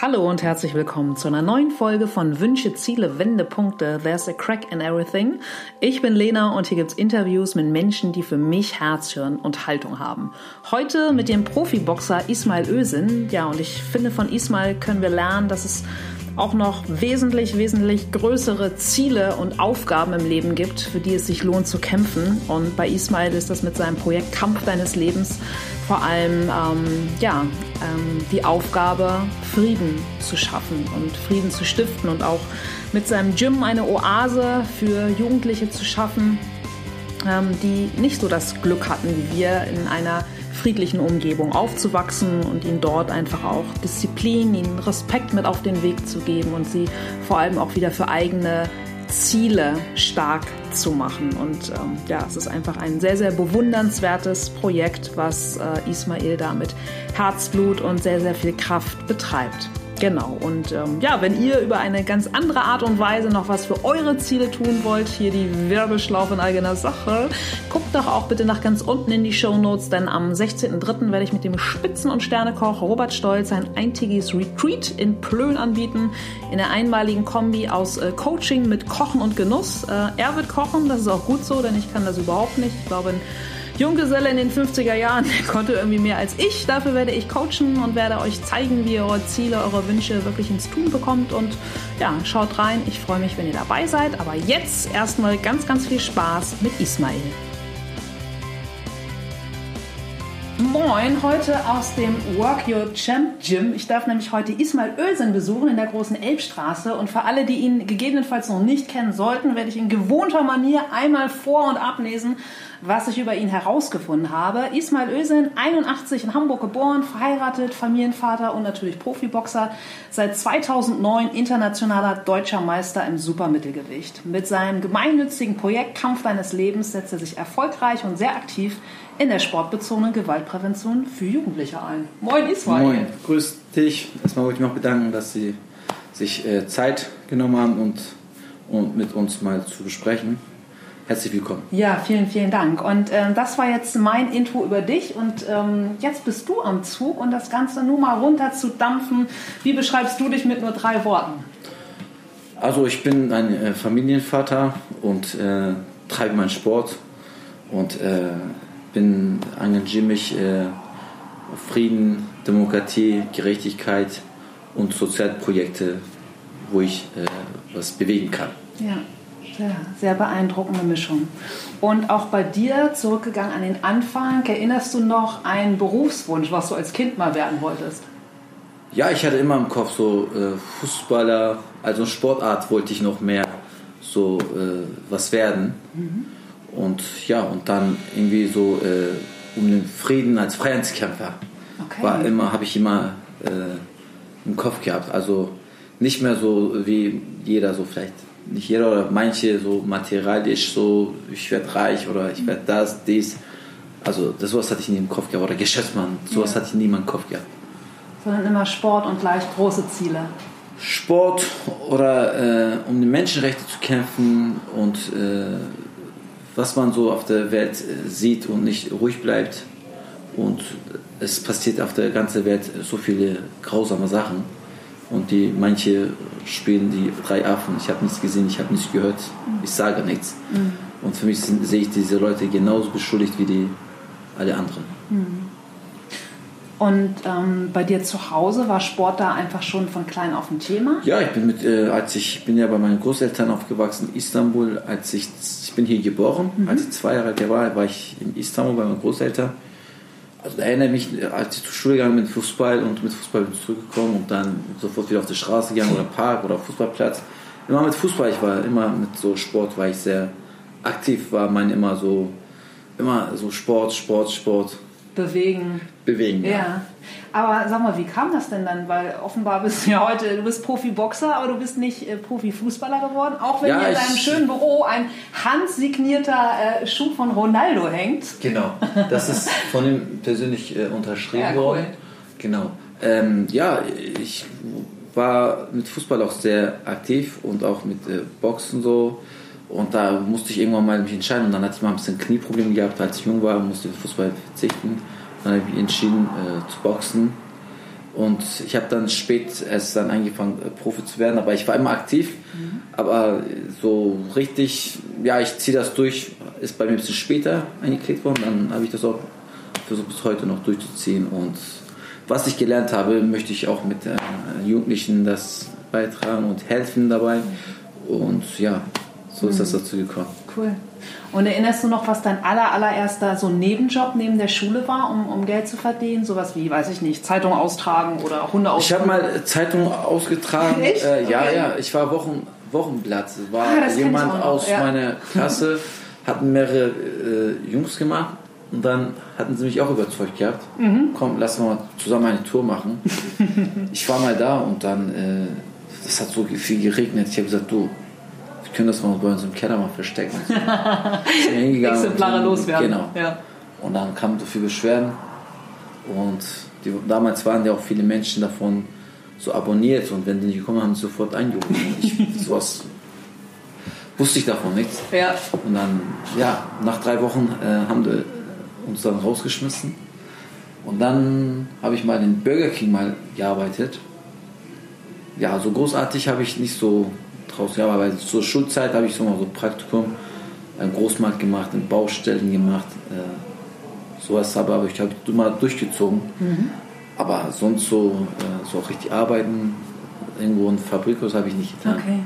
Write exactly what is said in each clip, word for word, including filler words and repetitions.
Hallo und herzlich willkommen zu einer neuen Folge von Wünsche, Ziele, Wende, Punkte. There's a crack in everything. Ich bin Lena und hier gibt's Interviews mit Menschen, die für mich Herz, Hirn und Haltung haben. Heute mit dem Profiboxer Ismail Ösen. Ja, und ich finde, von Ismail können wir lernen, dass es auch noch wesentlich, wesentlich größere Ziele und Aufgaben im Leben gibt, für die es sich lohnt zu kämpfen. Und bei Ismail ist das mit seinem Projekt Kampf deines Lebens vor allem ähm, ja, ähm, die Aufgabe, Frieden zu schaffen und Frieden zu stiften und auch mit seinem Gym eine Oase für Jugendliche zu schaffen, ähm, die nicht so das Glück hatten wie wir, in einer friedlichen Umgebung aufzuwachsen und ihnen dort einfach auch Disziplin, ihnen Respekt mit auf den Weg zu geben und sie vor allem auch wieder für eigene Ziele stark zu machen. Und ähm, ja, es ist einfach ein sehr, sehr bewundernswertes Projekt, was äh, Ismail da mit Herzblut und sehr, sehr viel Kraft betreibt. Genau, und ähm, ja, wenn ihr über eine ganz andere Art und Weise noch was für eure Ziele tun wollt, hier die Wirbelschlaufe in eigener Sache, guckt doch auch bitte nach ganz unten in die Shownotes, denn am sechzehnten dritten werde ich mit dem Spitzen- und Sternekoch Robert Stolz ein eintägiges Retreat in Plön anbieten, in der einmaligen Kombi aus äh, Coaching mit Kochen und Genuss. Äh, er wird kochen, das ist auch gut so, denn ich kann das überhaupt nicht. Ich glaube, in Junggeselle in den fünfziger Jahren, der konnte irgendwie mehr als ich. Dafür werde ich coachen und werde euch zeigen, wie ihr eure Ziele, eure Wünsche wirklich ins Tun bekommt. Und ja, schaut rein. Ich freue mich, wenn ihr dabei seid. Aber jetzt erstmal ganz, ganz viel Spaß mit Ismail. Moin, heute aus dem Work Your Champ Gym. Ich darf nämlich heute Ismail Ösen besuchen in der großen Elbstraße. Und für alle, die ihn gegebenenfalls noch nicht kennen sollten, werde ich in gewohnter Manier einmal vor- und ablesen, was ich über ihn herausgefunden habe. Ismail Ösen, einundachtzig, in Hamburg geboren, verheiratet, Familienvater und natürlich Profiboxer. Seit zweitausendneun internationaler deutscher Meister im Supermittelgewicht. Mit seinem gemeinnützigen Projekt Kampf deines Lebens setzt er sich erfolgreich und sehr aktiv in der sportbezogenen Gewaltprävention für Jugendliche ein. Moin Ismail. Moin, grüß dich. Erstmal wollte ich mich auch bedanken, dass Sie sich äh, Zeit genommen haben und, und mit uns mal zu besprechen. Herzlich willkommen. Ja, vielen, vielen Dank. Und äh, das war jetzt mein Intro über dich. Und ähm, jetzt bist du am Zug und das Ganze nur mal runter zu dampfen. Wie beschreibst du dich mit nur drei Worten? Also ich bin ein äh, Familienvater und äh, treibe meinen Sport und äh, bin engagiere mich äh, auf Frieden, Demokratie, Gerechtigkeit und Sozialprojekte, wo ich äh, was bewegen kann. Ja, sehr, sehr beeindruckende Mischung. Und auch bei dir, zurückgegangen an den Anfang, erinnerst du noch einen Berufswunsch, was du als Kind mal werden wolltest? Ja, ich hatte immer im Kopf so äh, Fußballer, also Sportart wollte ich noch mehr so äh, was werden. Mhm. Und ja, und dann irgendwie so äh, um den Frieden als Freiheitskämpfer, okay, war immer, habe ich immer äh, im Kopf gehabt. Also nicht mehr so wie jeder, so vielleicht nicht jeder oder manche so materialisch, so ich werde reich oder ich werde das, dies. Also das, sowas hatte ich nie im Kopf gehabt, oder Geschäftsmann, sowas, ja, hatte ich nie im Kopf gehabt. Sondern immer Sport und gleich große Ziele. Sport oder äh, um die Menschenrechte zu kämpfen und äh, was man so auf der Welt sieht und nicht ruhig bleibt. Und es passiert auf der ganzen Welt so viele grausame Sachen. Und die manche spielen die drei Affen. Ich habe nichts gesehen, ich habe nichts gehört, ich sage nichts. Mhm. Und für mich sind, sehe ich diese Leute genauso beschuldigt wie die alle anderen. Mhm. Und ähm, bei dir zu Hause war Sport da einfach schon von klein auf ein Thema? Ja, ich bin mit, äh, als ich bin ja bei meinen Großeltern aufgewachsen in Istanbul. Als ich, ich bin hier geboren, mhm, als ich zwei Jahre alt war, war ich in Istanbul bei meinen Großeltern. Also da erinnere ich mich, als ich zur Schule gegangen bin mit Fußball und mit Fußball bin ich zurückgekommen und dann sofort wieder auf die Straße gegangen oder Park oder Fußballplatz. Immer mit Fußball, ich war immer mit so Sport, war ich sehr aktiv, war mein immer so, immer so Sport, Sport, Sport. Bewegen. Bewegen, ja, ja. Aber sag mal, wie kam das denn dann? Weil offenbar bist du ja heute, du bist Profiboxer, aber du bist nicht äh, Profifußballer geworden. Auch wenn ja, hier in deinem schönen Büro ein handsignierter äh, Schuh von Ronaldo hängt. Genau, das ist von ihm persönlich äh, unterschrieben, ja, cool, worden. Genau. Ähm, ja, ich war mit Fußball auch sehr aktiv und auch mit äh, Boxen so. Und da musste ich irgendwann mal mich entscheiden. Und dann hatte ich mal ein bisschen Knieprobleme gehabt, als ich jung war, musste ich auf Fußball verzichten. Dann habe ich mich entschieden äh, zu boxen. Und ich habe dann spät erst dann angefangen, Profi zu werden, aber ich war immer aktiv. Mhm. Aber so richtig, ja, ich ziehe das durch, ist bei mir ein bisschen später eingeklickt worden. Dann habe ich das auch versucht, bis heute noch durchzuziehen. Und was ich gelernt habe, möchte ich auch mit äh, Jugendlichen das beitragen und helfen dabei. Und ja, so ist mhm. das dazu gekommen. Cool. Und erinnerst du noch, was dein aller, allererster so Nebenjob neben der Schule war, um, um Geld zu verdienen? Sowas wie, weiß ich nicht, Zeitung austragen oder Hunde austragen? Ich habe mal Zeitung ausgetragen. Echt? Äh, ja, okay. ja. Ich war Wochen, Wochenblatt. War ah, jemand aus ja. meiner Klasse, hatten mehrere äh, Jungs gemacht. Und dann hatten sie mich auch überzeugt gehabt. Mhm. Komm, lass mal zusammen eine Tour machen. Ich war mal da und dann, äh, das hat so viel geregnet. Ich habe gesagt, du, wir können das mal bei uns im Keller mal verstecken. So. Ich bin hingegangen. Exemplare loswerden. Genau. Ja. Und dann kamen so viele Beschwerden. Und die, damals waren ja auch viele Menschen davon so abonniert. Und wenn die nicht gekommen haben, haben sie sofort angerufen. Ich, sowas wusste ich davon nichts. Ja. Und dann, ja, nach drei Wochen äh, haben die uns dann rausgeschmissen. Und dann habe ich mal in Burger King mal gearbeitet. Ja, so großartig habe ich nicht so draus gearbeitet. Zur Schulzeit habe ich so mal so Praktikum im Großmarkt gemacht, in Baustellen gemacht. Äh, sowas habe ich halt mal durchgezogen. Mhm. Aber sonst so, äh, so auch richtig arbeiten, irgendwo in Fabrik, das habe ich nicht getan. Okay.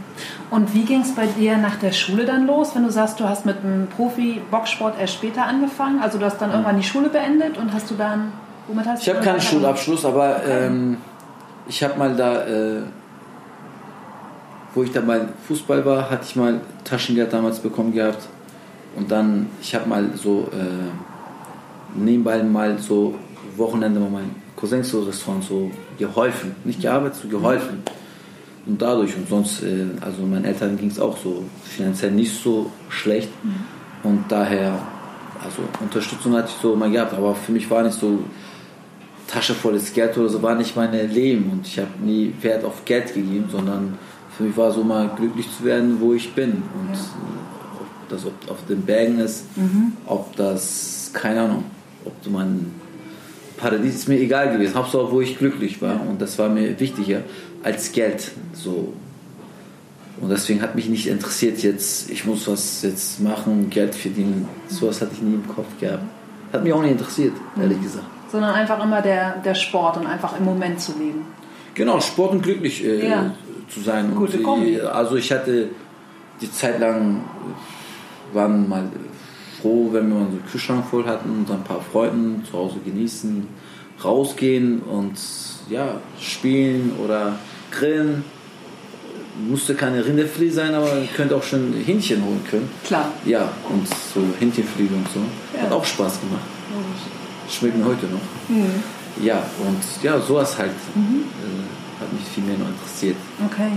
Und wie ging es bei dir nach der Schule dann los, wenn du sagst, du hast mit einem Profi-Boxsport erst später angefangen? Also du hast dann mhm. irgendwann die Schule beendet und hast du dann... Womit hast ich habe keinen Schulabschluss, aber okay. ähm, ich habe mal da, äh, wo ich dann mal Fußball war, hatte ich mal Taschengeld damals bekommen gehabt. Und dann, ich habe mal so äh, nebenbei mal so Wochenende mal meinen Cousins so Restaurant so geholfen. Nicht gearbeitet, so geholfen. Mhm. Und dadurch und sonst, also meinen Eltern ging es auch so finanziell nicht so schlecht. Mhm. Und daher, also Unterstützung hatte ich so mal gehabt, aber für mich war nicht so Tasche volles Geld oder so, war nicht mein Leben. Und ich habe nie Wert auf Geld gegeben, sondern für mich war so mal glücklich zu werden, wo ich bin. Und ja. ob das ob auf den Bergen ist, mhm. ob das, keine Ahnung, ob du mein Paradies ist mir egal gewesen, Hauptsache, wo ich glücklich war. Und das war mir wichtiger als Geld. So. Und deswegen hat mich nicht interessiert, jetzt, ich muss was jetzt machen, Geld verdienen. Sowas hatte ich nie im Kopf gehabt. Hat mich auch nicht interessiert, ehrlich gesagt. Sondern einfach immer der, der Sport und einfach im Moment zu leben. Genau, Sport und glücklich äh, ja. zu sein. Und gute Kombi. Also ich hatte die Zeit lang, waren mal froh, wenn wir unseren Kühlschrank voll hatten, unseren paar Freunden zu Hause genießen, rausgehen und ja, spielen oder grillen. Musste keine Rinderfilet sein, aber ihr könnt auch schon Hähnchen holen können. Klar. Ja, und so Hähnchenfilet und so. Ja. Hat auch Spaß gemacht. Schmecken heute noch. Mhm. Ja, und ja, sowas halt. Mhm. Äh, hat mich viel mehr noch interessiert. Okay.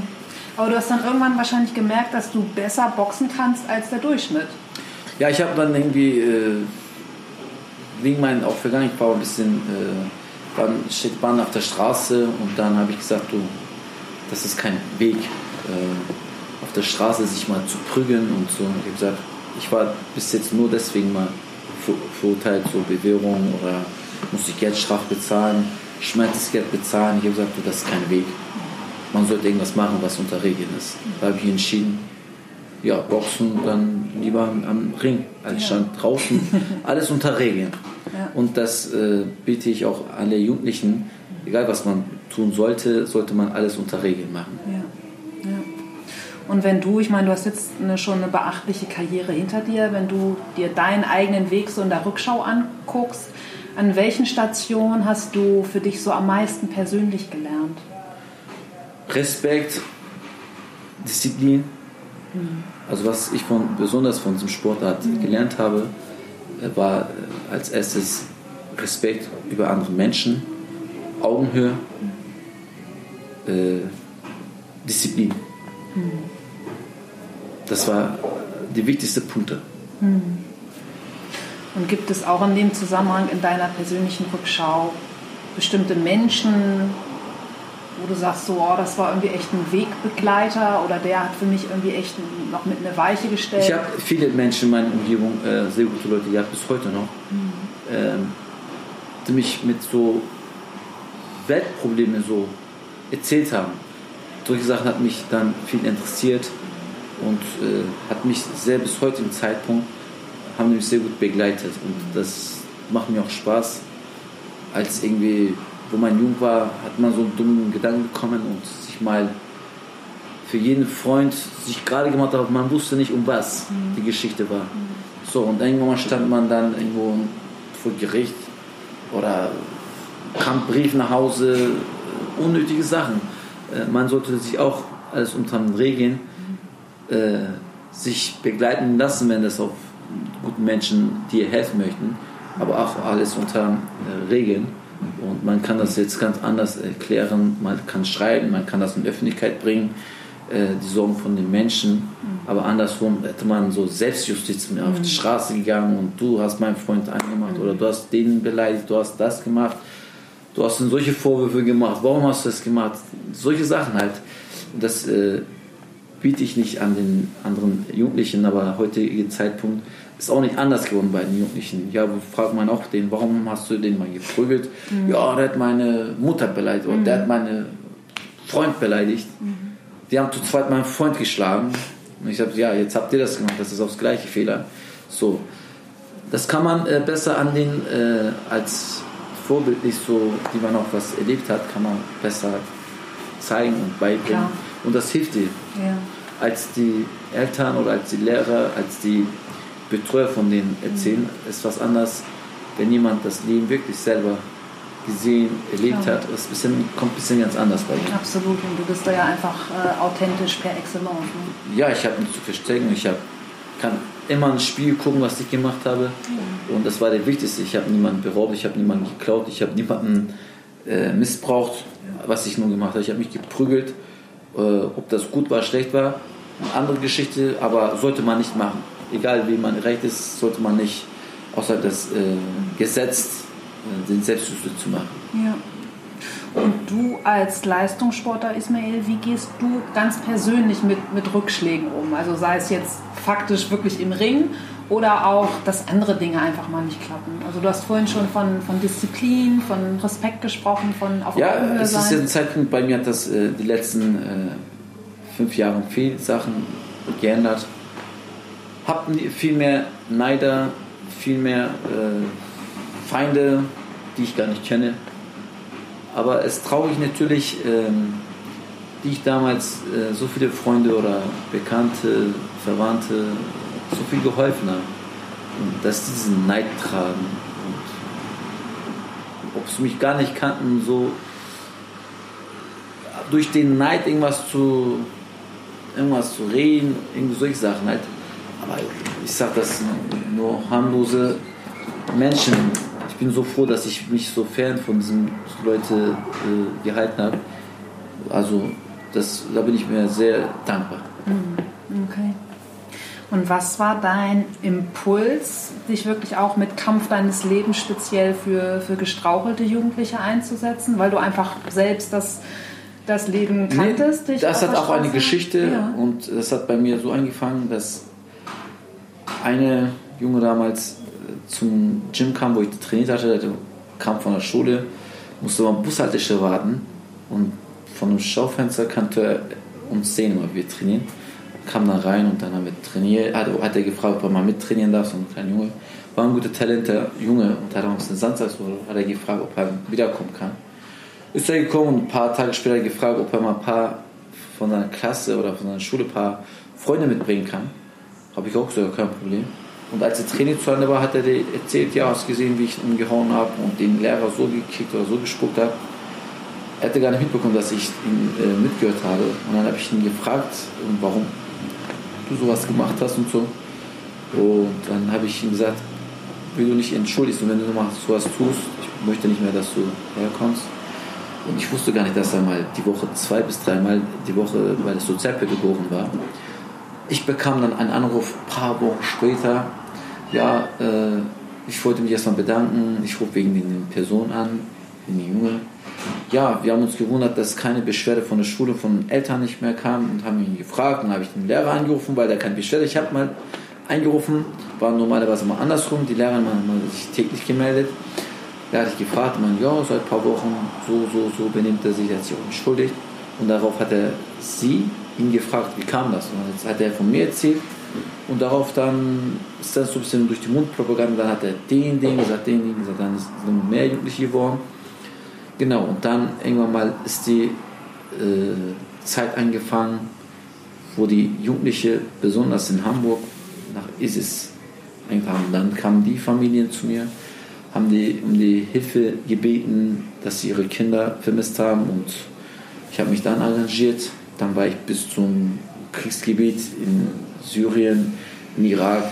Aber du hast dann irgendwann wahrscheinlich gemerkt, dass du besser boxen kannst als der Durchschnitt. Ja, ich habe dann irgendwie äh, wegen meinen auch vergangen, ich war ein bisschen äh, dann steht Bahn auf der Straße und dann habe ich gesagt, du, das ist kein Weg äh, auf der Straße sich mal zu prügeln und so. Und ich habe gesagt, ich war bis jetzt nur deswegen mal ver- verurteilt zur so Bewährung oder muss ich Geldstrafe bezahlen, Schmerzensgeld bezahlen. Ich habe gesagt, du, das ist kein Weg. Man sollte irgendwas machen, was unter Regeln ist. Da habe ich entschieden, ja, Boxen dann lieber am Ring als stand ja. draußen. Alles unter Regeln. Ja. Und das äh, biete ich auch alle Jugendlichen. Egal, was man tun sollte, sollte man alles unter Regeln machen. Ja. Ja. Und wenn du, ich meine, du hast jetzt eine, schon eine beachtliche Karriere hinter dir, wenn du dir deinen eigenen Weg so in der Rückschau anguckst, an welchen Stationen hast du für dich so am meisten persönlich gelernt? Respekt, Disziplin. Also was ich von, besonders von diesem Sportart mhm. gelernt habe, war als erstes Respekt über andere Menschen, Augenhöhe, mhm. äh, Disziplin. Mhm. Das war die wichtigste Punkte. Mhm. Und gibt es auch in dem Zusammenhang in deiner persönlichen Rückschau bestimmte Menschen, wo du sagst, so, oh, das war irgendwie echt ein Wegbegleiter oder der hat für mich irgendwie echt noch mit eine Weiche gestellt? Ich habe viele Menschen in meiner Umgebung, äh, sehr gute Leute, die habe bis heute noch, mhm. ähm, die mich mit so Weltprobleme so erzählt haben. Solche Sachen hat mich dann viel interessiert und äh, hat mich sehr bis heute im Zeitpunkt, haben mich sehr gut begleitet. Und das macht mir auch Spaß. Als irgendwie, wo man jung war, hat man so einen dummen Gedanken bekommen und sich mal für jeden Freund sich gerade gemacht hat, man wusste nicht, um was mhm. die Geschichte war. Mhm. So, und irgendwann stand man dann irgendwo vor Gericht oder kam Brief nach Hause, unnötige Sachen. Man sollte sich auch alles unter den Regeln mhm. äh, sich begleiten lassen, wenn das auf guten Menschen dir helfen möchten, aber auch alles unter äh, Regeln. Und man kann das jetzt ganz anders erklären, man kann schreiben, man kann das in die Öffentlichkeit bringen, äh, die Sorgen von den Menschen, mhm. aber andersrum hätte man so Selbstjustiz mit mhm. auf die Straße gegangen und du hast meinen Freund angemacht mhm. oder du hast den beleidigt, du hast das gemacht, du hast dann solche Vorwürfe gemacht, warum hast du das gemacht, solche Sachen halt. Das äh, biete ich nicht an den anderen Jugendlichen, aber heutiger Zeitpunkt ist auch nicht anders geworden bei den Jugendlichen. Ja, fragt man auch den, warum hast du den mal geprügelt? Mhm. Ja, der hat meine Mutter beleidigt oder mhm. der hat meinen Freund beleidigt. Mhm. Die haben zu zweit meinen Freund geschlagen. Und ich habe ja, jetzt habt ihr das gemacht, das ist auch das gleiche Fehler. So, das kann man äh, besser an den, äh, als vorbildlich so, die man auch was erlebt hat, kann man besser zeigen und beibringen. Ja. Und das hilft dir. Ja. Als die Eltern oder als die Lehrer, als die Betreuer von denen erzählen, mhm. ist was anderes, wenn jemand das Leben wirklich selber gesehen, erlebt ja. hat, das bisschen, kommt ein bisschen ganz anders bei dir. Absolut, und du bist da ja einfach äh, authentisch per excellence. Ne? Ja, ich habe nichts zu verstecken, ich hab, kann immer ein Spiel gucken, was ich gemacht habe mhm. und das war der Wichtigste, ich habe niemanden beraubt, ich habe niemanden geklaut, ich habe niemanden äh, missbraucht, ja. was ich nur gemacht habe, ich habe mich geprügelt, äh, ob das gut war, schlecht war, eine andere Geschichte, aber sollte man nicht machen. Egal wie man recht ist, sollte man nicht außerhalb des äh, Gesetzes äh, den Selbstjustiz zu machen. Ja. Und du als Leistungssportler, Ismail, wie gehst du ganz persönlich mit, mit Rückschlägen um? Also sei es jetzt faktisch wirklich im Ring oder auch, dass andere Dinge einfach mal nicht klappen. Also du hast vorhin schon von, von Disziplin, von Respekt gesprochen, von auf ja, Augenhöhe sein. Ja, es ist ein Zeitpunkt, bei mir hat das äh, die letzten äh, fünf Jahre viele Sachen geändert. Hab viel mehr Neider, viel mehr äh, Feinde, die ich gar nicht kenne. Aber es traurig natürlich, ähm, die ich damals äh, so viele Freunde oder Bekannte, Verwandte, so viel geholfen habe. Und dass die diesen Neid tragen. Und ob sie mich gar nicht kannten, so durch den Neid irgendwas zu, irgendwas zu reden, irgendwie solche Sachen halt. Aber ich sage das nur harmlose Menschen. Ich bin so froh, dass ich mich so fern von diesen Leuten äh, gehalten habe. Also das, da bin ich mir sehr dankbar. Okay. Und was war dein Impuls, dich wirklich auch mit Kampf deines Lebens speziell für, für gestrauchelte Jugendliche einzusetzen? Weil du einfach selbst das... das Leben kanntest? Nee, das hat auch eine Geschichte ja. und das hat bei mir so angefangen, dass eine Junge damals zum Gym kam, wo ich trainiert hatte, kam von der Schule, musste am Bushaltestelle warten und von einem Schaufenster kannte er uns sehen, weil wir trainieren. Kam dann rein und dann haben wir trainiert, hat, hat er gefragt, ob er mal mittrainieren darf, so ein kleiner Junge. War ein guter Talent, der Junge, und hat uns eine Samstagswoche, hat er gefragt, ob er wiederkommen kann. Ist er gekommen und ein paar Tage später gefragt, ob er mal ein paar von seiner Klasse oder von seiner Schule ein paar Freunde mitbringen kann. Habe ich auch gesagt, kein Problem. Und als der Training zu Ende war, hat er dir erzählt, ja, hast gesehen, wie ich ihn umgehauen habe und den Lehrer so gekickt oder so gespuckt habe. Er hatte gar nicht mitbekommen, dass ich ihn äh, mitgehört habe. Und dann habe ich ihn gefragt, warum du sowas gemacht hast und so. Und dann habe ich ihm gesagt, wenn du nicht entschuldigst und wenn du sowas tust, ich möchte nicht mehr, dass du herkommst. Und ich wusste gar nicht, dass er mal die Woche zwei bis dreimal die Woche bei der Sozialpädagogin war. Ich bekam dann einen Anruf ein paar Wochen später. Ja, äh, ich wollte mich erstmal bedanken. Ich rufe wegen den Personen an, wegen den Jungen. Ja, wir haben uns gewundert, dass keine Beschwerde von der Schule, von den Eltern nicht mehr kam und haben ihn gefragt. Dann habe ich den Lehrer angerufen, weil der keine Beschwerde. Ich habe mal eingerufen, war normalerweise mal andersrum. Die Lehrer haben sich täglich gemeldet. Da hatte ich gefragt, man, ja, seit ein paar Wochen so, so, so benimmt er sich, hat sich auch entschuldigt. Und darauf hat er sie, ihn gefragt, wie kam das? Und das hat er von mir erzählt. Und darauf dann ist das so ein bisschen durch die Mundpropaganda, dann hat er den, den gesagt, den, den gesagt, dann sind mehr Jugendliche geworden. Genau, und dann irgendwann mal ist die äh, Zeit angefangen, wo die Jugendliche, besonders in Hamburg, nach ISIS einkamen. Dann kamen die Familien zu mir, haben die um die Hilfe gebeten, dass sie ihre Kinder vermisst haben, und ich habe mich dann arrangiert. Dann war ich bis zum Kriegsgebiet in Syrien, in Irak,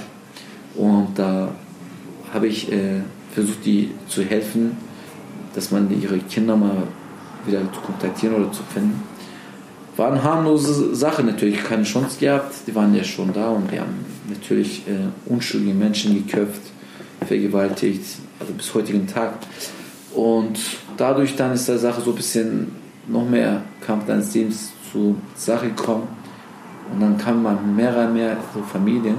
und da habe ich äh, versucht, die zu helfen, dass man ihre Kinder mal wieder zu kontaktieren oder zu finden. War eine harmlose Sache natürlich, keine Chance gehabt, die waren ja schon da, und wir haben natürlich äh, unschuldige Menschen geköpft, vergewaltigt, also bis heutigen Tag. Und dadurch dann ist der Sache so ein bisschen noch mehr Kampf deines Lebens zur Sache gekommen, und dann kamen man mehr und mehr so Familien,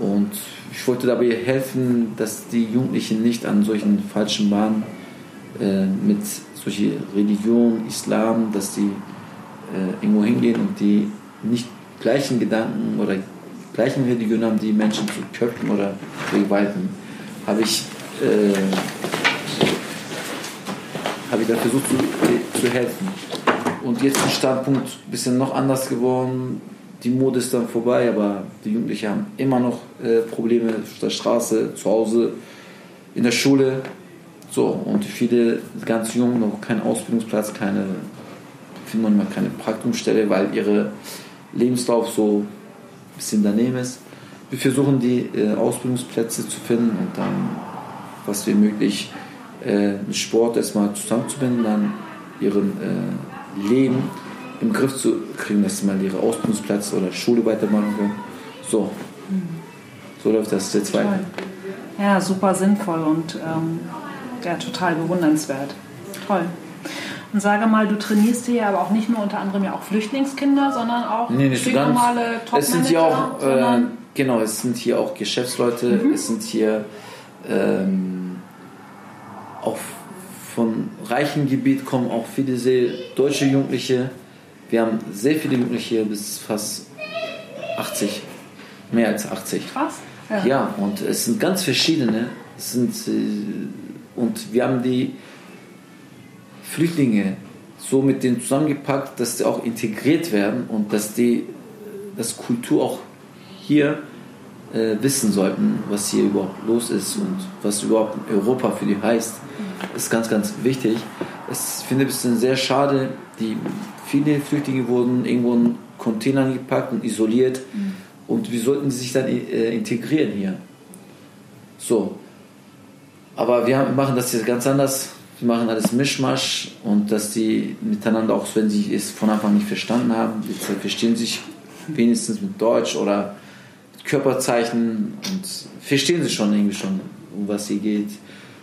und ich wollte dabei helfen, dass die Jugendlichen nicht an solchen falschen Bahnen äh, mit solchen Religion, Islam, dass die äh, irgendwo hingehen und die nicht gleichen Gedanken oder gleichen Religion haben, die Menschen zu köpfen oder vergewaltigen. Habe ich, äh, habe ich da versucht zu, zu helfen. Und jetzt ist der Standpunkt ein bisschen noch anders geworden. Die Mode ist dann vorbei, aber die Jugendlichen haben immer noch äh, Probleme auf der Straße, zu Hause, in der Schule. So, und viele ganz jung, noch keinen Ausbildungsplatz, keine, finden manchmal keine Praktikumsstelle, weil ihre Lebenslauf so ein bisschen daneben ist. Wir versuchen, die äh, Ausbildungsplätze zu finden und dann, was wie möglich, äh, den Sport erstmal zusammenzubinden, dann ihren äh, Leben im Griff zu kriegen, dass sie mal ihre Ausbildungsplätze oder Schule weitermachen können. So, mhm. so läuft das jetzt weiter. Ja, super sinnvoll und ähm, ja, total bewundernswert. Toll. Und sage mal, du trainierst hier aber auch nicht nur unter anderem ja auch Flüchtlingskinder, sondern auch nee, normale Top-Manager. Es sind hier auch, äh, genau, es sind hier auch Geschäftsleute, mhm. es sind hier ähm, auch von reichen Gebiet kommen auch viele sehr deutsche Jugendliche. Wir haben sehr viele Jugendliche bis fast achtzig, mehr als achtzig. Krass. Ja. ja, und es sind ganz verschiedene. Es sind, und wir haben die Flüchtlinge so mit denen zusammengepackt, dass sie auch integriert werden und dass die das Kultur auch hier äh, wissen sollten, was hier überhaupt los ist und was überhaupt Europa für die heißt, ist ganz, ganz wichtig. Es finde ich ein bisschen sehr schade, die viele Flüchtlinge wurden irgendwo in Containern gepackt und isoliert mhm. und wie sollten sie sich dann äh, integrieren hier? So. Aber wir haben, machen das jetzt ganz anders. Wir machen alles Mischmasch und dass die miteinander, auch wenn sie es von Anfang nicht verstanden haben, jetzt verstehen sich wenigstens mit Deutsch oder mit Körperzeichen und verstehen sie schon irgendwie schon, um was hier geht.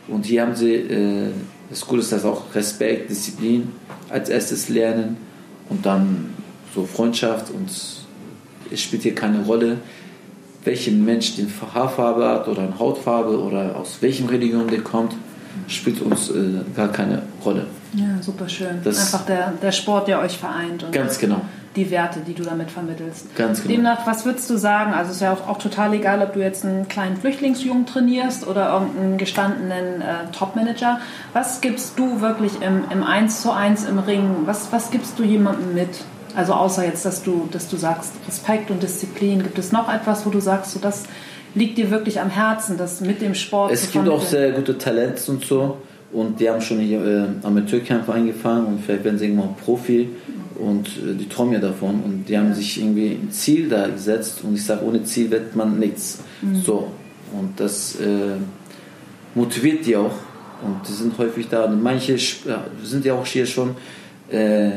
Und hier haben sie, äh, das Gute ist, dass auch Respekt, Disziplin als erstes lernen und dann so Freundschaft, und es spielt hier keine Rolle, welcher Mensch den Haarfarbe hat oder eine Hautfarbe oder aus welchem Religion der kommt, spielt uns äh, gar keine Rolle. Ja, super schön. Das Einfach der, der Sport, der euch vereint. Und ganz genau. Die Werte, die du damit vermittelst. Ganz genau. Demnach, was würdest du sagen? Also es ist ja auch, auch total egal, ob du jetzt einen kleinen Flüchtlingsjungen trainierst oder irgendeinen gestandenen äh, Topmanager. Was gibst du wirklich im, im eins zu eins im Ring? Was, was gibst du jemandem mit? Also außer jetzt, dass du, dass du sagst, Respekt und Disziplin. Gibt es noch etwas, wo du sagst, so das liegt dir wirklich am Herzen, das mit dem Sport es zu vermitteln? Es gibt auch sehr gute Talents und so. Und die haben schon hier äh, Amateurkämpfe angefangen und vielleicht werden sie irgendwann Profi. Und äh, die träumen ja davon. Und die haben sich irgendwie ein Ziel da gesetzt. Und ich sage, ohne Ziel wird man nichts. Mhm. So. Und das äh, motiviert die auch. Und die sind häufig da. Und manche ja, sind ja auch hier schon äh,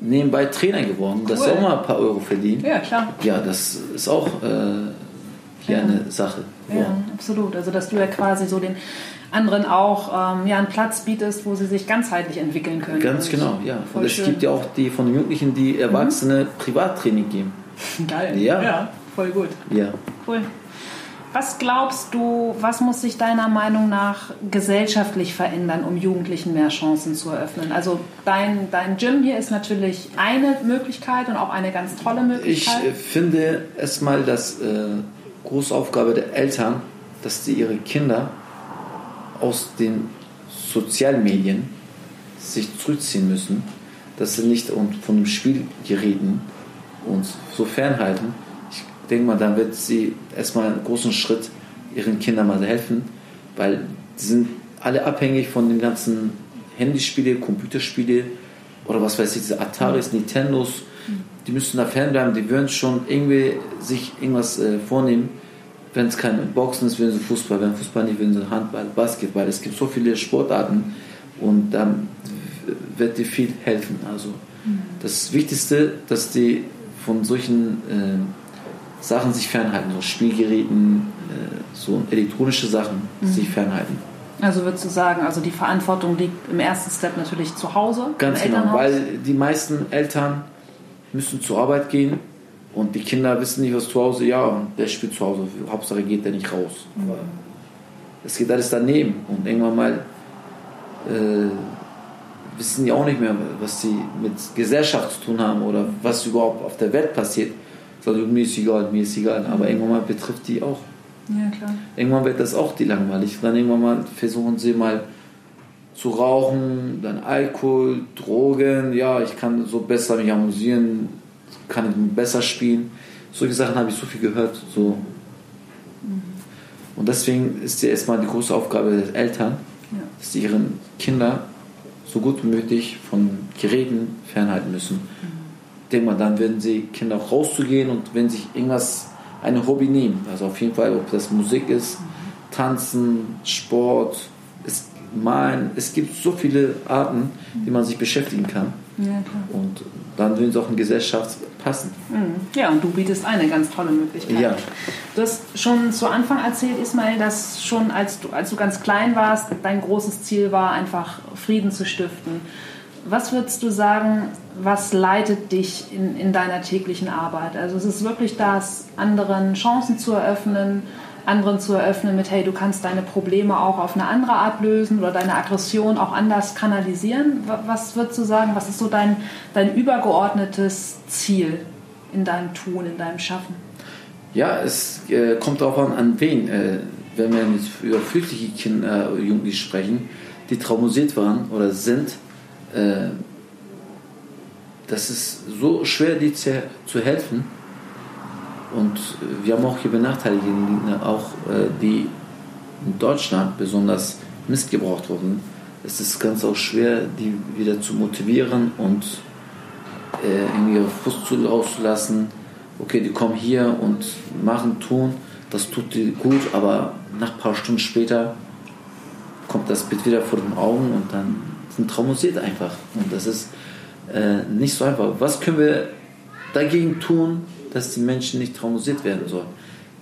nebenbei Trainer geworden, cool. dass sie auch mal ein paar Euro verdienen. Ja, klar. Ja, das ist auch äh, hier ja. eine Sache. Ja, ja, absolut. Also, dass du ja quasi so den anderen auch ähm, ja, einen Platz bietest, wo sie sich ganzheitlich entwickeln können. Ganz genau, ja. Und es schön. gibt ja auch die von den Jugendlichen, die Erwachsene mhm. Privattraining geben. Geil. Ja. ja, voll gut. Ja. Cool. Was glaubst du, was muss sich deiner Meinung nach gesellschaftlich verändern, um Jugendlichen mehr Chancen zu eröffnen? Also dein, dein Gym hier ist natürlich eine Möglichkeit und auch eine ganz tolle Möglichkeit. Ich äh, finde erstmal, dass äh, große Aufgabe der Eltern, dass sie ihre Kinder aus den Sozialmedien sich zurückziehen müssen, dass sie nicht von dem Spielgeräten uns so fernhalten. Ich denke mal, dann wird sie erstmal einen großen Schritt ihren Kindern mal helfen, weil sie sind alle abhängig von den ganzen Handyspiele, Computerspiele oder was weiß ich, diese Ataris, Nintendos. Die müssen da fernbleiben, die würden schon irgendwie sich irgendwas äh, vornehmen. Wenn es kein Boxen ist, würden sie Fußball, wenn Fußball nicht, würden sie Handball, Basketball. Es gibt so viele Sportarten und dann wird dir viel helfen. Also mhm. das Wichtigste, dass die von solchen äh, Sachen sich fernhalten, so Spielgeräten, äh, so elektronische Sachen mhm. sich fernhalten. Also würdest du sagen, also die Verantwortung liegt im ersten Step natürlich zu Hause? Ganz genau, weil die meisten Eltern müssen zur Arbeit gehen und die Kinder wissen nicht, was zu Hause, ja, der spielt zu Hause, Hauptsache geht der nicht raus. Mhm. Aber es geht alles daneben und irgendwann mal äh, wissen die auch nicht mehr, was sie mit Gesellschaft zu tun haben oder was überhaupt auf der Welt passiert. Also, mir ist egal, mir ist egal, aber irgendwann mal betrifft die auch. Ja, klar. Irgendwann wird das auch die langweilig. Dann irgendwann mal versuchen sie mal zu rauchen, dann Alkohol, Drogen, ja, ich kann so besser mich amüsieren, kann besser spielen. Solche Sachen habe ich so viel gehört. So. Mhm. Und deswegen ist ja erstmal die große Aufgabe der Eltern, ja. dass sie ihren Kindern so gut wie möglich von Geräten fernhalten müssen. Mhm. Denkt man, dann werden sie Kinder auch rauszugehen und wenn sich irgendwas, ein Hobby nehmen. Also auf jeden Fall, ob das Musik ist, mhm. Tanzen, Sport, es, Malen. Es gibt so viele Arten, mhm. die man sich beschäftigen kann. Ja, klar. Und dann würden sie auch in Gesellschaft passen. Mhm. Ja, und du bietest eine ganz tolle Möglichkeit. Ja. Du hast schon zu Anfang erzählt, Ismail, dass schon als du, als du ganz klein warst, dein großes Ziel war, einfach Frieden zu stiften. Was würdest du sagen, was leitet dich in, in deiner täglichen Arbeit? Also es ist wirklich das, anderen Chancen zu eröffnen, anderen zu eröffnen mit, hey, du kannst deine Probleme auch auf eine andere Art lösen oder deine Aggression auch anders kanalisieren. Was würdest du sagen, was ist so dein, dein übergeordnetes Ziel in deinem Tun, in deinem Schaffen? Ja, es äh, kommt darauf an, an wen. Äh, wenn wir jetzt über flüchtige Kinder, äh, Jugendliche sprechen, die traumatisiert waren oder sind, äh, das ist so schwer, die zu, zu helfen. Und wir haben auch hier benachteiligte, auch die in Deutschland besonders missgebraucht wurden. Es ist ganz auch schwer, die wieder zu motivieren und irgendwie ihren Fuß rauszulassen. Okay, die kommen hier und machen, tun, das tut die gut, aber nach ein paar Stunden später kommt das Bild wieder vor den Augen und dann sind traumatisiert einfach. Und das ist äh, nicht so einfach. Was können wir dagegen tun, dass die Menschen nicht traumatisiert werden sollen?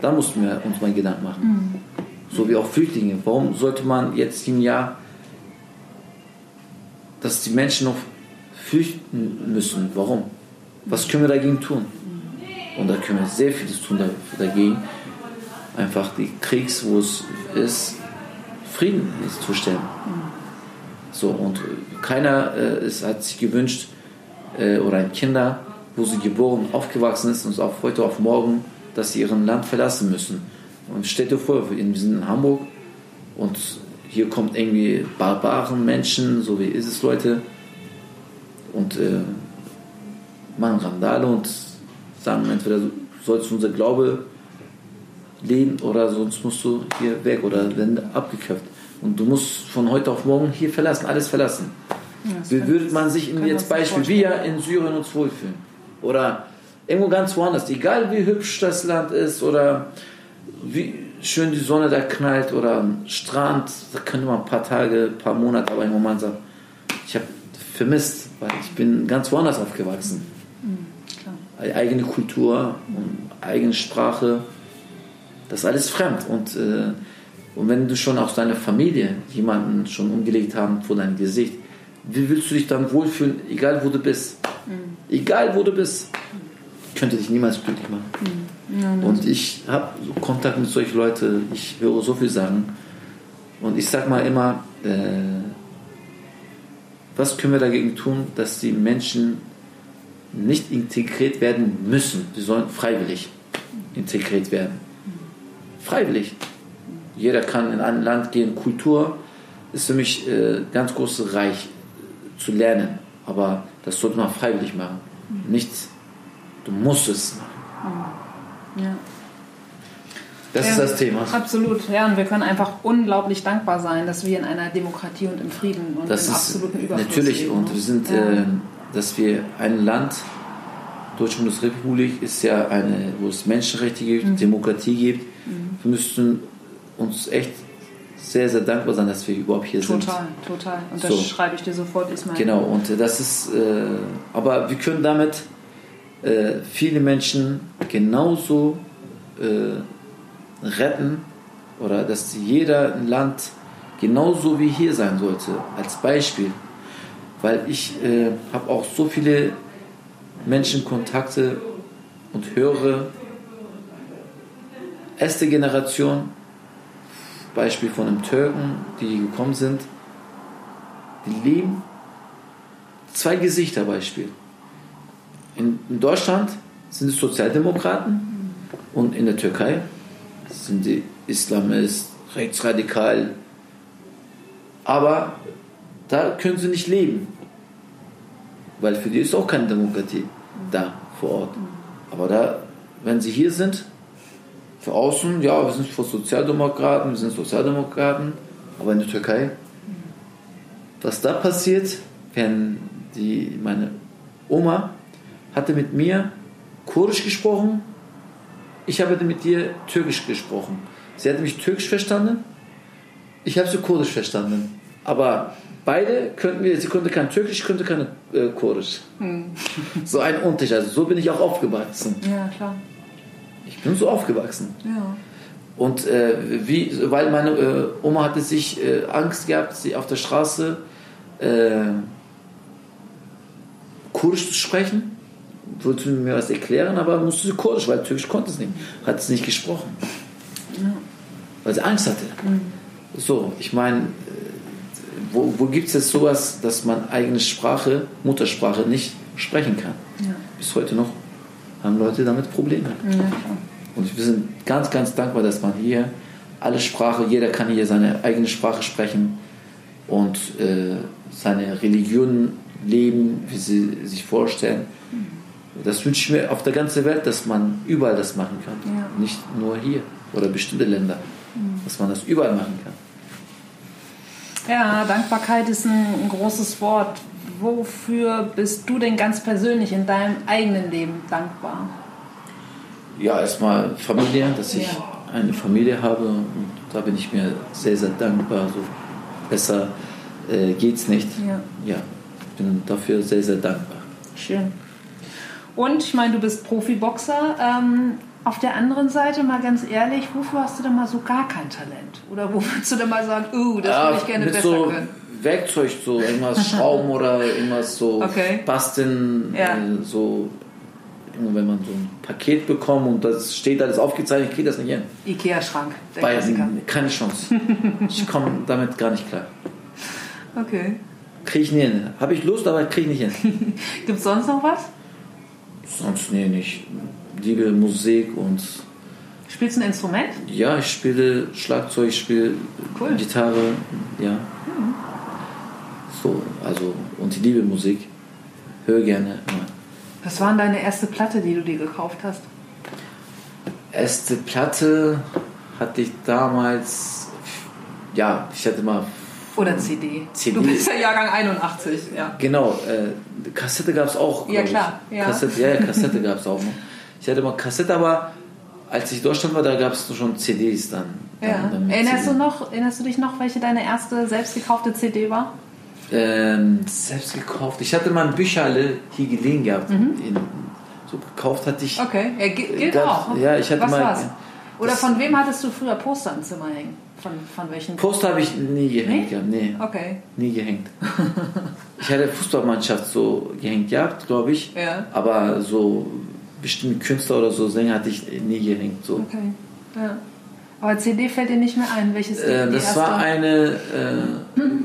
Da mussten wir uns mal Gedanken machen. Mhm. So wie auch Flüchtlinge. Warum sollte man jetzt im Jahr, dass die Menschen noch flüchten müssen? Warum? Was können wir dagegen tun? Und da können wir sehr vieles tun dagegen. Einfach die Kriegs, wo es ist, Frieden ist zu stellen. Mhm. So, und keiner äh, ist, hat sich gewünscht, äh, oder ein Kinder, wo sie geboren, aufgewachsen ist und auf heute auf morgen, dass sie ihren Land verlassen müssen. Und stell dir vor, wir sind in Hamburg und hier kommt irgendwie Barbaren, Menschen, so wie ist es, Leute, und äh, machen Randale und sagen, entweder sollst du unser Glaube lehnen oder sonst musst du hier weg oder werden abgeköpft. Und du musst von heute auf morgen hier verlassen, alles verlassen. Wie ja, würde man sich in, jetzt Beispiel wie ja in Syrien uns wohlfühlen? Oder irgendwo ganz woanders, egal wie hübsch das Land ist oder wie schön die Sonne da knallt oder am Strand, da könnte man ein paar Tage, ein paar Monate, aber irgendwann sagen, ich habe vermisst, weil ich bin ganz woanders aufgewachsen. Mhm, klar. Eigene Kultur, und eigene Sprache, das ist alles fremd. Und, äh, und wenn du schon aus deiner Familie jemanden schon umgelegt haben vor deinem Gesicht, wie willst du dich dann wohlfühlen, egal wo du bist? Mhm. Egal wo du bist, könnte dich niemals glücklich machen. Mhm. Ja, und ich habe Kontakt mit solchen Leuten, ich höre so viel sagen. Und ich sage mal immer, äh, was können wir dagegen tun, dass die Menschen nicht integriert werden müssen? Sie sollen freiwillig integriert werden. Freiwillig. Jeder kann in ein Land gehen. Kultur ist für mich äh, ganz großes Reich zu lernen. Aber das sollte man freiwillig machen. Nicht, du musst es machen. Ja. Das ja, ist das Thema. Absolut, ja, und wir können einfach unglaublich dankbar sein, dass wir in einer Demokratie und im Frieden und das im absoluten Überfluss natürlich leben. Und wir sind, ja. äh, dass wir ein Land, Deutsche Bundesrepublik, ist ja eine, wo es Menschenrechte gibt, mhm. Demokratie gibt. Mhm. Wir müssten uns echt sehr, sehr dankbar sein, dass wir überhaupt hier total, sind. Total, total. Und das so. Schreibe ich dir sofort, Ismail. Genau, und das ist, äh, aber wir können damit äh, viele Menschen genauso äh, retten oder dass jeder Land genauso wie hier sein sollte, als Beispiel. Weil ich äh, habe auch so viele Menschenkontakte und höre, erste Generation, Beispiel von einem Türken, die gekommen sind, die leben zwei Gesichter, Beispiel. In, in Deutschland sind es Sozialdemokraten und in der Türkei sind die Islamisten, rechtsradikal. Aber da können sie nicht leben. Weil für die ist auch keine Demokratie da vor Ort. Aber da, wenn sie hier sind, für außen, ja, wir sind für Sozialdemokraten, wir sind Sozialdemokraten, aber in der Türkei, was da passiert, wenn die, meine Oma hatte mit mir Kurdisch gesprochen, ich habe mit ihr Türkisch gesprochen. Sie hat mich Türkisch verstanden, ich habe sie Kurdisch verstanden. Aber beide könnten wir, sie konnte kein Türkisch, ich konnte kein äh, Kurdisch. Hm. So ein Unterschied, also so bin ich auch aufgewachsen. Ja, klar. Ich bin so aufgewachsen. Ja. Und äh, wie, weil meine äh, Oma hatte sich äh, Angst gehabt, sie auf der Straße äh, Kurdisch zu sprechen. Wollte mir was erklären, aber musste sie Kurdisch, weil Türkisch konnte es nicht. Hat es nicht gesprochen. Ja. Weil sie Angst hatte. Mhm. So, ich meine, wo, wo gibt es jetzt sowas, dass man eigene Sprache, Muttersprache nicht sprechen kann? Ja. Bis heute noch haben Leute damit Probleme. Ja. Und wir sind ganz, ganz dankbar, dass man hier alle Sprache, jeder kann hier seine eigene Sprache sprechen und äh, seine Religion leben, wie sie sich vorstellen. Das wünsche ich mir auf der ganzen Welt, dass man überall das machen kann. Ja. Nicht nur hier oder bestimmte Länder. Mhm. Dass man das überall machen kann. Ja, Dankbarkeit ist ein großes Wort. Wofür bist du denn ganz persönlich in deinem eigenen Leben dankbar? Ja, erstmal Familie, dass ich ja. eine Familie habe. Und da bin ich mir sehr, sehr dankbar. So besser äh, geht's nicht. Ja. Ja, bin dafür sehr, sehr dankbar. Schön. Und ich meine, du bist Profiboxer. Ähm, auf der anderen Seite, mal ganz ehrlich, wofür hast du denn mal so gar kein Talent? Oder wo würdest du denn mal sagen, oh, das ja, würde ich gerne besser so können? Werkzeug, so irgendwas Schrauben oder irgendwas so okay. basteln, ja. äh, so wenn man so ein Paket bekommt und das steht alles aufgezeichnet, ich kriege das nicht hin. Ikea-Schrank, der Klassiker. Keine Chance. Ich komme damit gar nicht klar. Okay. Kriege ich nie hin. Habe ich Lust, aber kriege ich nicht hin. Gibt es sonst noch was? Sonst nee, nicht. Liebe Musik und... Spielst du ein Instrument? Ja, ich spiele Schlagzeug, ich spiele cool. Gitarre, ja. Mhm. So, also, und ich liebe Musik. Höre gerne. Was war denn deine erste Platte, die du dir gekauft hast? Erste Platte hatte ich damals... Ja, ich hatte mal... Oder C D. C D. Du bist ja Jahrgang einundachtzig, ja. Genau, äh, Kassette gab es auch. Ja, klar. Ja. Kassette, ja, ja, Kassette gab es auch. Ich hatte mal Kassette, aber als ich in Deutschland war, da gab es schon C Ds dann. Ja. dann, dann erinnerst, C D. Du noch, erinnerst du dich noch, welche deine erste selbst gekaufte C D war? Ähm, selbst gekauft. Ich hatte mal ein Bücherle hier gelegen gehabt. Mhm. In, so gekauft hatte ich... Okay, ja, gilt gab, auch. Ja, ich hatte was mal... War's? Oder von wem hattest du früher Poster im Zimmer hängen? Von, von welchen? Poster habe ich nie gehängt gehabt. Nee. Okay. Nie gehängt. Ich hatte Fußballmannschaft so gehängt gehabt, glaube ich. Ja. Aber so bestimmten Künstler oder so, Sänger hatte ich nie gehängt. So. Okay, ja. Aber C D fällt dir nicht mehr ein, welches äh, die Das war eine äh, mhm.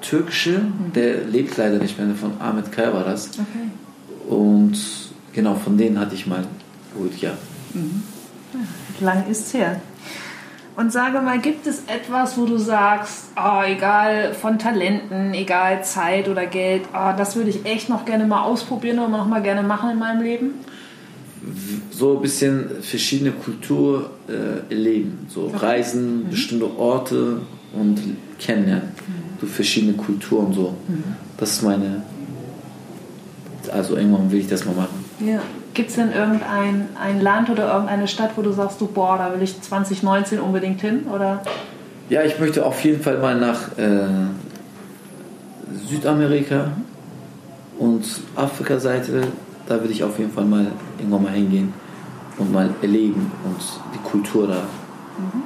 türkische, mhm. der lebt leider nicht mehr, von Ahmet Kaya war das. Okay. Und genau, von denen hatte ich mal gut, ja. Mhm. ja. Lang ist's her. Und sage mal, gibt es etwas, wo du sagst, oh, egal von Talenten, egal Zeit oder Geld, oh, das würde ich echt noch gerne mal ausprobieren oder noch mal gerne machen in meinem Leben? So ein bisschen verschiedene Kultur äh, erleben, so okay. Reisen, mhm. bestimmte Orte und kennenlernen, mhm. so verschiedene Kulturen so. Mhm. Das ist meine, also irgendwann will ich das mal machen. Ja. Gibt es denn irgendein ein Land oder irgendeine Stadt, wo du sagst, du, boah, da will ich zwanzig neunzehn unbedingt hin? Oder? Ja, ich möchte auf jeden Fall mal nach äh, Südamerika und Afrika-Seite. Da will ich auf jeden Fall mal irgendwann mal hingehen und mal erleben und die Kultur da. Mhm.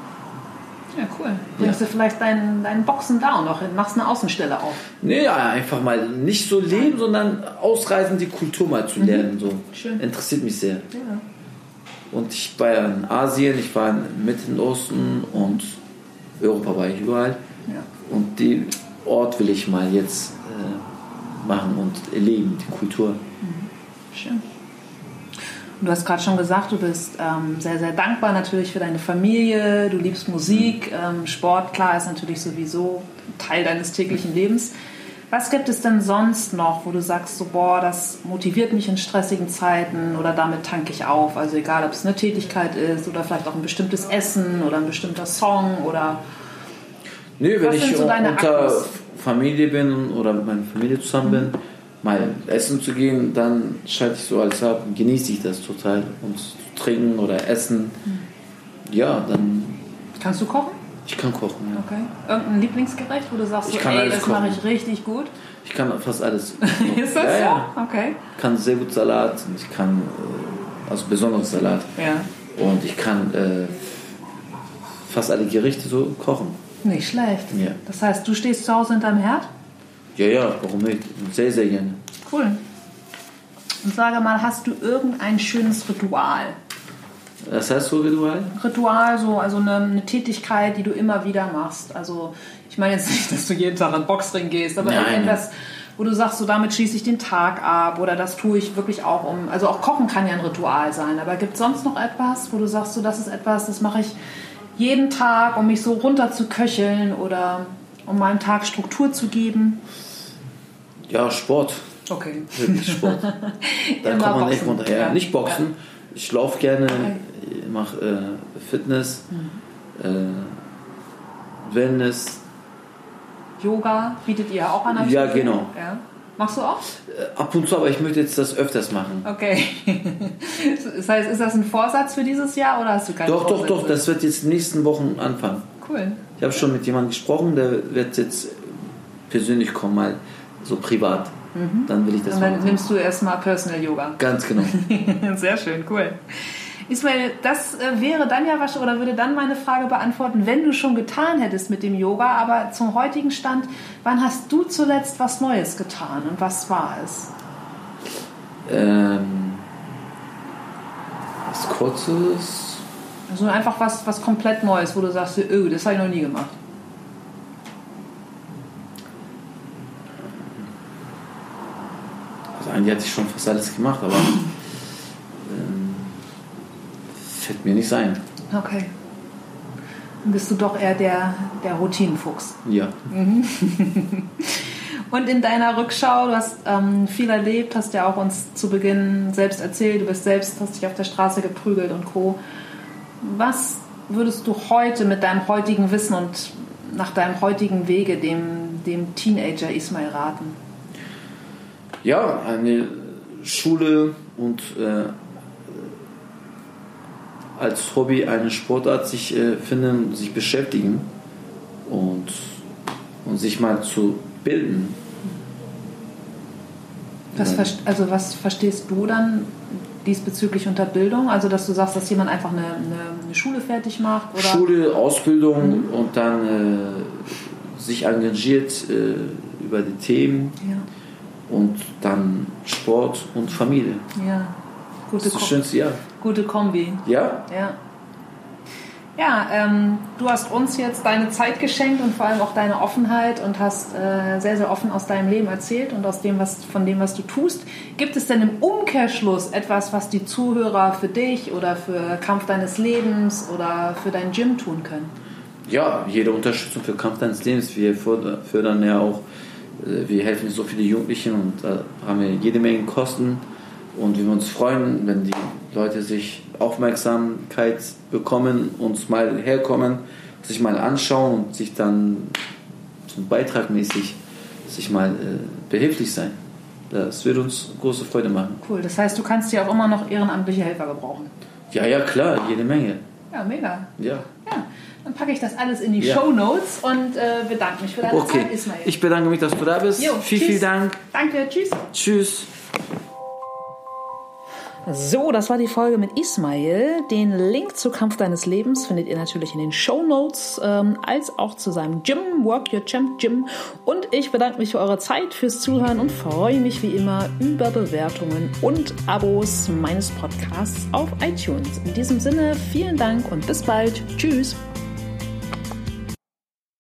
Ja, cool. Bringst ja. du vielleicht deinen, deinen Boxen da noch hin? Machst eine Außenstelle auf? Nee, ja, einfach mal nicht so leben, sondern ausreisen, die Kultur mal zu lernen. Mhm. So. Schön. Interessiert mich sehr. Ja. Und ich war ja in Asien, ich war im Mittelosten und Europa war ich überall. Ja. Und den Ort will ich mal jetzt äh, machen und erleben, die Kultur. Mhm. Schön. Du hast gerade schon gesagt, du bist ähm, sehr, sehr dankbar natürlich für deine Familie, du liebst Musik, ähm, Sport, klar, ist natürlich sowieso Teil deines täglichen Lebens. Was gibt es denn sonst noch, wo du sagst, so, boah, das motiviert mich in stressigen Zeiten oder damit tanke ich auf? Also egal, ob es eine Tätigkeit ist oder vielleicht auch ein bestimmtes Essen oder ein bestimmter Song oder... Nö, wenn ich so unter Akkus? Familie bin oder mit meiner Familie zusammen bin, mal essen zu gehen, dann schalte ich so alles ab und genieße ich das total. Und zu trinken oder essen, ja, dann... Kannst du kochen? Ich kann kochen, ja. Okay. Irgendein Lieblingsgericht, wo du sagst, so, ey, das mache ich richtig gut? Ich kann fast alles. Ist das ja, ja? Okay. Ich kann sehr gut Salat, und ich kann, also besonders Salat. Ja. Und ich kann äh, fast alle Gerichte so kochen. Nicht schlecht. Ja. Das heißt, du stehst zu Hause hinterm Herd? Ja, ja, warum nicht? Sehr, sehr gerne. Cool. Und sage mal, hast du irgendein schönes Ritual? Was heißt so Ritual? Ritual, so, also eine, eine Tätigkeit, die du immer wieder machst. Also ich meine jetzt nicht, dass du jeden Tag in den Boxring gehst, aber irgendwas, wo du sagst, so damit schließe ich den Tag ab oder das tue ich wirklich auch um. Also auch Kochen kann ja ein Ritual sein, aber gibt es sonst noch etwas, wo du sagst, so das ist etwas, das mache ich jeden Tag, um mich so runter zu köcheln oder um meinem Tag Struktur zu geben? Ja, Sport. Okay. Wirklich Sport. Dann kommt man nicht runter. Ja, nicht boxen. Ja. Ich laufe gerne, okay. mache äh, Fitness, mhm. äh, Wellness. Yoga bietet ihr auch an? Ja, Stunde? Genau. Ja. Machst du auch? Ab und zu, aber ich möchte jetzt das öfters machen. Okay. Das heißt, ist das ein Vorsatz für dieses Jahr oder hast du keinen Vorsatz? Doch, doch, doch. Das wird jetzt in den nächsten Wochen anfangen. Cool. Ich habe schon mit jemandem gesprochen, der wird jetzt persönlich kommen, mal so privat. Mhm. Dann will ich das machen. Und dann machen. Nimmst du erstmal Personal Yoga. Ganz genau. Sehr schön, cool. Ismail, das wäre dann ja was, oder würde dann meine Frage beantworten, wenn du schon getan hättest mit dem Yoga, aber zum heutigen Stand, wann hast du zuletzt was Neues getan und was war es? Ähm, was Kurzes. Also einfach was, was komplett Neues, wo du sagst, öh, das habe ich noch nie gemacht. Also eigentlich hatte ich schon fast alles gemacht, aber ähm, fällt mir nicht ein. Okay. Dann bist du doch eher der, der Routinenfuchs. Ja. Mhm. Und in deiner Rückschau, du hast ähm, viel erlebt, hast ja auch uns zu Beginn selbst erzählt, du bist selbst, hast dich auf der Straße geprügelt und Co. Was würdest du heute mit deinem heutigen Wissen und nach deinem heutigen Wege dem, dem Teenager Ismail raten? Ja, eine Schule und äh, als Hobby eine Sportart sich äh, finden, sich beschäftigen und, und sich mal zu bilden. Was, also was verstehst du dann diesbezüglich unter Bildung? Also, dass du sagst, dass jemand einfach eine, eine, eine Schule fertig macht? Oder? Schule, Ausbildung mhm. und dann äh, sich engagiert äh, über die Themen ja. und dann Sport und Familie. Ja, Gute das ist das schönste Jahr. Gute Kombi. Ja? Ja. Ja, ähm, du hast uns jetzt deine Zeit geschenkt und vor allem auch deine Offenheit und hast äh, sehr, sehr offen aus deinem Leben erzählt und aus dem, was, von dem, was du tust. Gibt es denn im Umkehrschluss etwas, was die Zuhörer für dich oder für Kampf deines Lebens oder für dein Gym tun können? Ja, jede Unterstützung für Kampf deines Lebens. Wir fördern ja auch, äh, wir helfen so viele Jugendlichen und da äh, haben wir jede Menge Kosten. Und wir würden uns freuen, wenn die Leute sich Aufmerksamkeit bekommen, uns mal herkommen, sich mal anschauen und sich dann zum Beitrag mäßig sich mal äh, behilflich sein. Das würde uns große Freude machen. Cool, das heißt, du kannst ja auch immer noch ehrenamtliche Helfer gebrauchen. Ja, ja, klar, jede Menge. Ja, mega. Ja. Ja. Dann packe ich das alles in die ja. Shownotes und äh, bedanke mich für deine okay. Zeit, Ismail. Ich bedanke mich, dass du da bist. Jo, viel, tschüss. Vielen Dank. Danke, tschüss. Tschüss. So, das war die Folge mit Ismail. Den Link zu Kampf deines Lebens findet ihr natürlich in den Shownotes, ähm, als auch zu seinem Gym, Work Your Champ Gym. Und ich bedanke mich für eure Zeit, fürs Zuhören und freue mich wie immer über Bewertungen und Abos meines Podcasts auf iTunes. In diesem Sinne, vielen Dank und bis bald. Tschüss.